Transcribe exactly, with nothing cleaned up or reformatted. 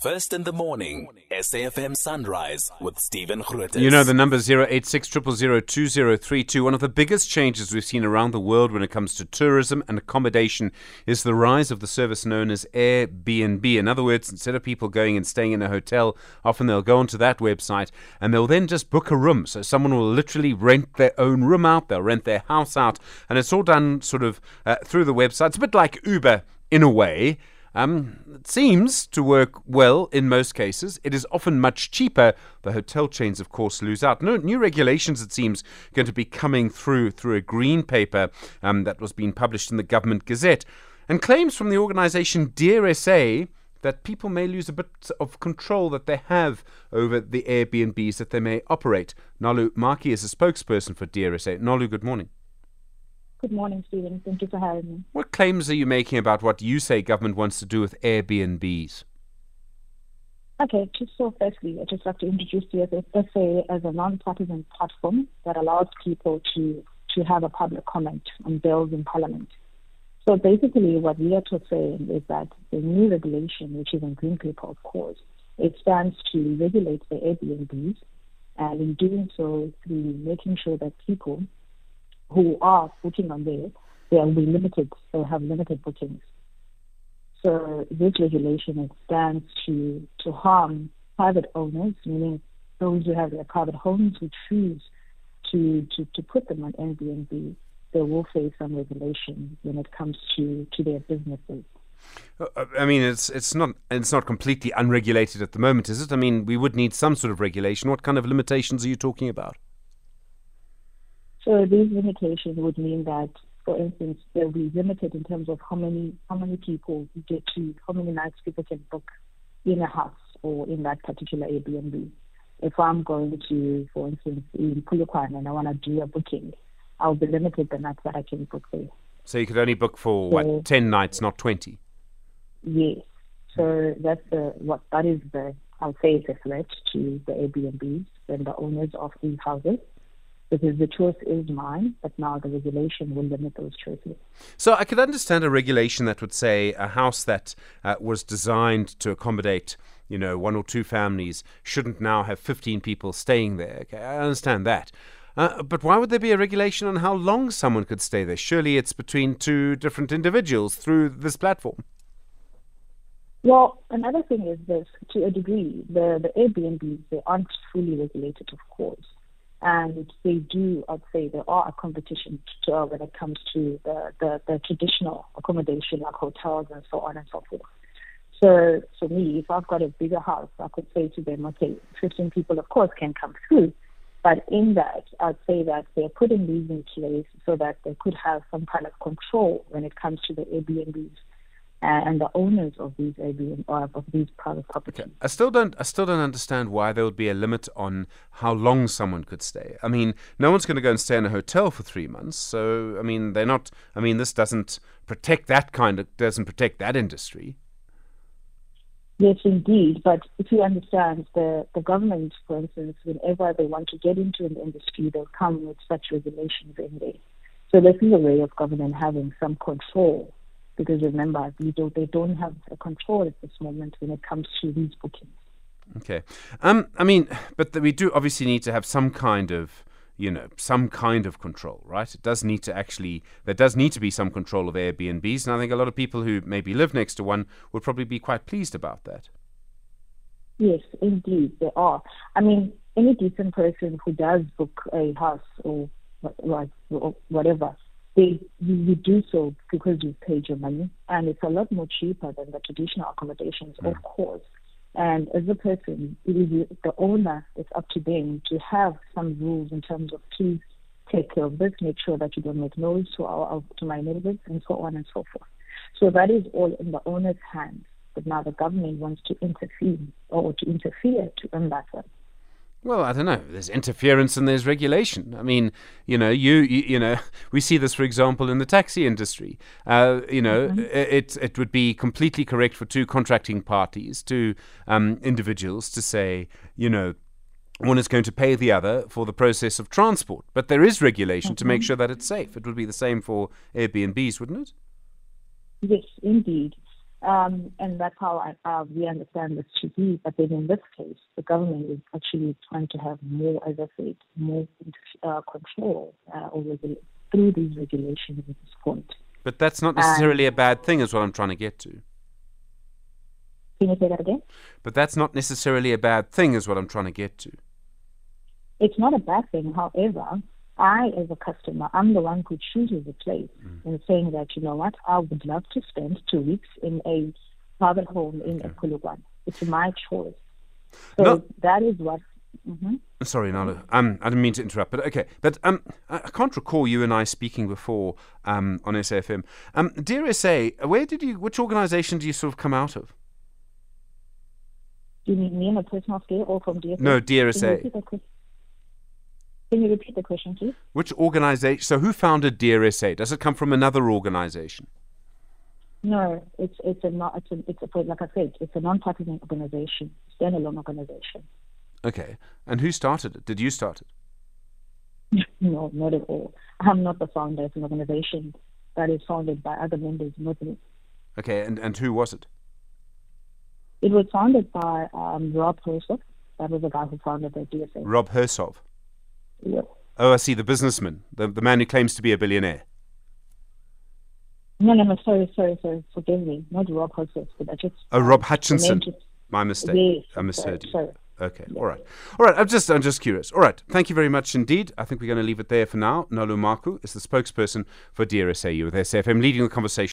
First in the morning, S A F M Sunrise with Stephen Grotes. You know, the number zero eight six zero zero zero two zero three two. One of the biggest changes we've seen around the world when it comes to tourism and accommodation is the rise of the service known as Airbnb. In other words, instead of people going and staying in a hotel, often they'll go onto that website and they'll then just book a room. So someone will literally rent their own room out, they'll rent their house out, and it's all done sort of uh, through the website. It's a bit like Uber in a way. Um, it seems to work well in most cases. It is often much cheaper. The hotel chains, of course, lose out. No, new regulations, it seems, going to be coming through through a green paper um, that was being published in the Government Gazette. And claims from the organisation DearSA that people may lose a bit of control that they have over the Airbnbs that they may operate. Nolu Maki is a spokesperson for DearSA. Nolu, good morning. Good morning, Stephen. Thank you for having me. What claims are you making about what you say government wants to do with Airbnbs? Okay, just so firstly, I'd just like to introduce you as S A as a non-partisan platform that allows people to, to have a public comment on bills in Parliament. So basically what we are saying is that the new regulation, which is on green paper, of course, it stands to regulate the Airbnbs, and in doing so through making sure that people who are booking on there, they will be limited, they have limited bookings. So this regulation stands to, to harm private owners, meaning those who have their private homes who choose to, to, to put them on Airbnb, they will face some regulation when it comes to, to their businesses. I mean, it's it's not it's not completely unregulated at the moment, is it? I mean, we would need some sort of regulation. What kind of limitations are you talking about? So these limitations would mean that, for instance, they'll be limited in terms of how many how many people you get to, how many nights people can book in a house or in that particular Airbnb. If I'm going to, for instance, in Polokwane and I want to do a booking, I'll be limited the nights that I can book there. So you could only book for, so, what, ten nights, not twenty? Yes. So that's the what that is the I'll say it's a threat to the Airbnbs and the owners of these houses. Because the choice is mine, but now the regulation will limit those choices. So I could understand a regulation that would say a house that uh, was designed to accommodate, you know, one or two families shouldn't now have fifteen people staying there. Okay, I understand that. Uh, but why would there be a regulation on how long someone could stay there? Surely it's between two different individuals through this platform. Well, another thing is this, to a degree, the, the Airbnbs, they aren't fully regulated, of course. And they do, I'd say, they are a competition to, uh, when it comes to the, the, the traditional accommodation like hotels and so on and so forth. So for me, if I've got a bigger house, I could say to them, okay, fifteen people, of course, can come through. But in that, I'd say that they're putting these in place so that they could have some kind of control when it comes to the Airbnbs and the owners of these Airbnb or of these private properties. Okay. I still don't. I still don't understand why there would be a limit on how long someone could stay. I mean, no one's going to go and stay in a hotel for three months. So, I mean, they're not. I mean, this doesn't protect that kind of. Doesn't protect that industry. Yes, indeed. But if you understand, the the government, for instance, whenever they want to get into an industry, they'll come with such regulations in there. So this is a way of government having some control. Because remember, we don't, they don't have a control at this moment when it comes to these bookings. Okay. Um, I mean, but the, we do obviously need to have some kind of, you know, some kind of control, right? It does need to actually, there does need to be some control of Airbnbs. And I think a lot of people who maybe live next to one would probably be quite pleased about that. Yes, indeed, they are. I mean, any decent person who does book a house or, or whatever, They, you, you do so because you've paid your money, and it's a lot more cheaper than the traditional accommodations, mm. of course. And as a person, it is the owner, it's up to them to have some rules in terms of please take care of this, make sure that you don't make noise to our to my neighbors, and so on and so forth. So that is all in the owner's hands. But now the government wants to intervene or to interfere to end that one. Well, I don't know. There's interference and there's regulation. I mean, you know, you you, you know, we see this, for example, in the taxi industry. Uh, you know, mm-hmm. it it would be completely correct for two contracting parties, two um, individuals, to say, you know, one is going to pay the other for the process of transport, but there is regulation mm-hmm. to make sure that it's safe. It would be the same for Airbnbs, wouldn't it? Yes, indeed. Um, and that's how I, uh, we understand this to be. But then in this case, the government is actually trying to have more, as I said, more uh, control uh, over the, through these regulations at this point. But that's not necessarily um, a bad thing, is what I'm trying to get to. Can you say that again? But that's not necessarily a bad thing, is what I'm trying to get to. It's not a bad thing. However, I, as a customer, I'm the one who chooses the place mm. and saying that, you know what, I would love to spend two weeks in a private home in okay. Polokwane. It's my choice. So no. that is what... Mm-hmm. Sorry, Nolu. Um, I didn't mean to interrupt, but okay. But um, I, I can't recall you and I speaking before um, on S A F M. Um, DearSA, where did you? Which organisation do you sort of come out of? Do you mean me on a personal scale or from DearSA? No, DearSA. Can you repeat the question, please? Which organisation? So, who founded DearSA? Does it come from another organisation? No, it's it's a not it's a, it's a like I said, it's a non-partisan organisation, standalone organisation. Okay, and who started it? Did you start it? No, not at all. I'm not the founder. It's an organisation that is founded by other members, not me. Okay, and and who was it? It was founded by um, Rob Hersov. That was the guy who founded the DearSA. Rob Hersov. Yes. Oh, I see, the businessman, the the man who claims to be a billionaire. No, no, no, sorry, sorry, sorry, forgive me. Not Rob Hutchinson, but I just... Oh, Rob Hutchinson. Just, My mistake. Yes, I misheard sorry, you. Sorry. Okay, yes. all right. All right, I'm just, I'm just curious. All right, thank you very much indeed. I think we're going to leave it there for now. Nolu Maki is the spokesperson for DearSA with S A F M, leading the conversation.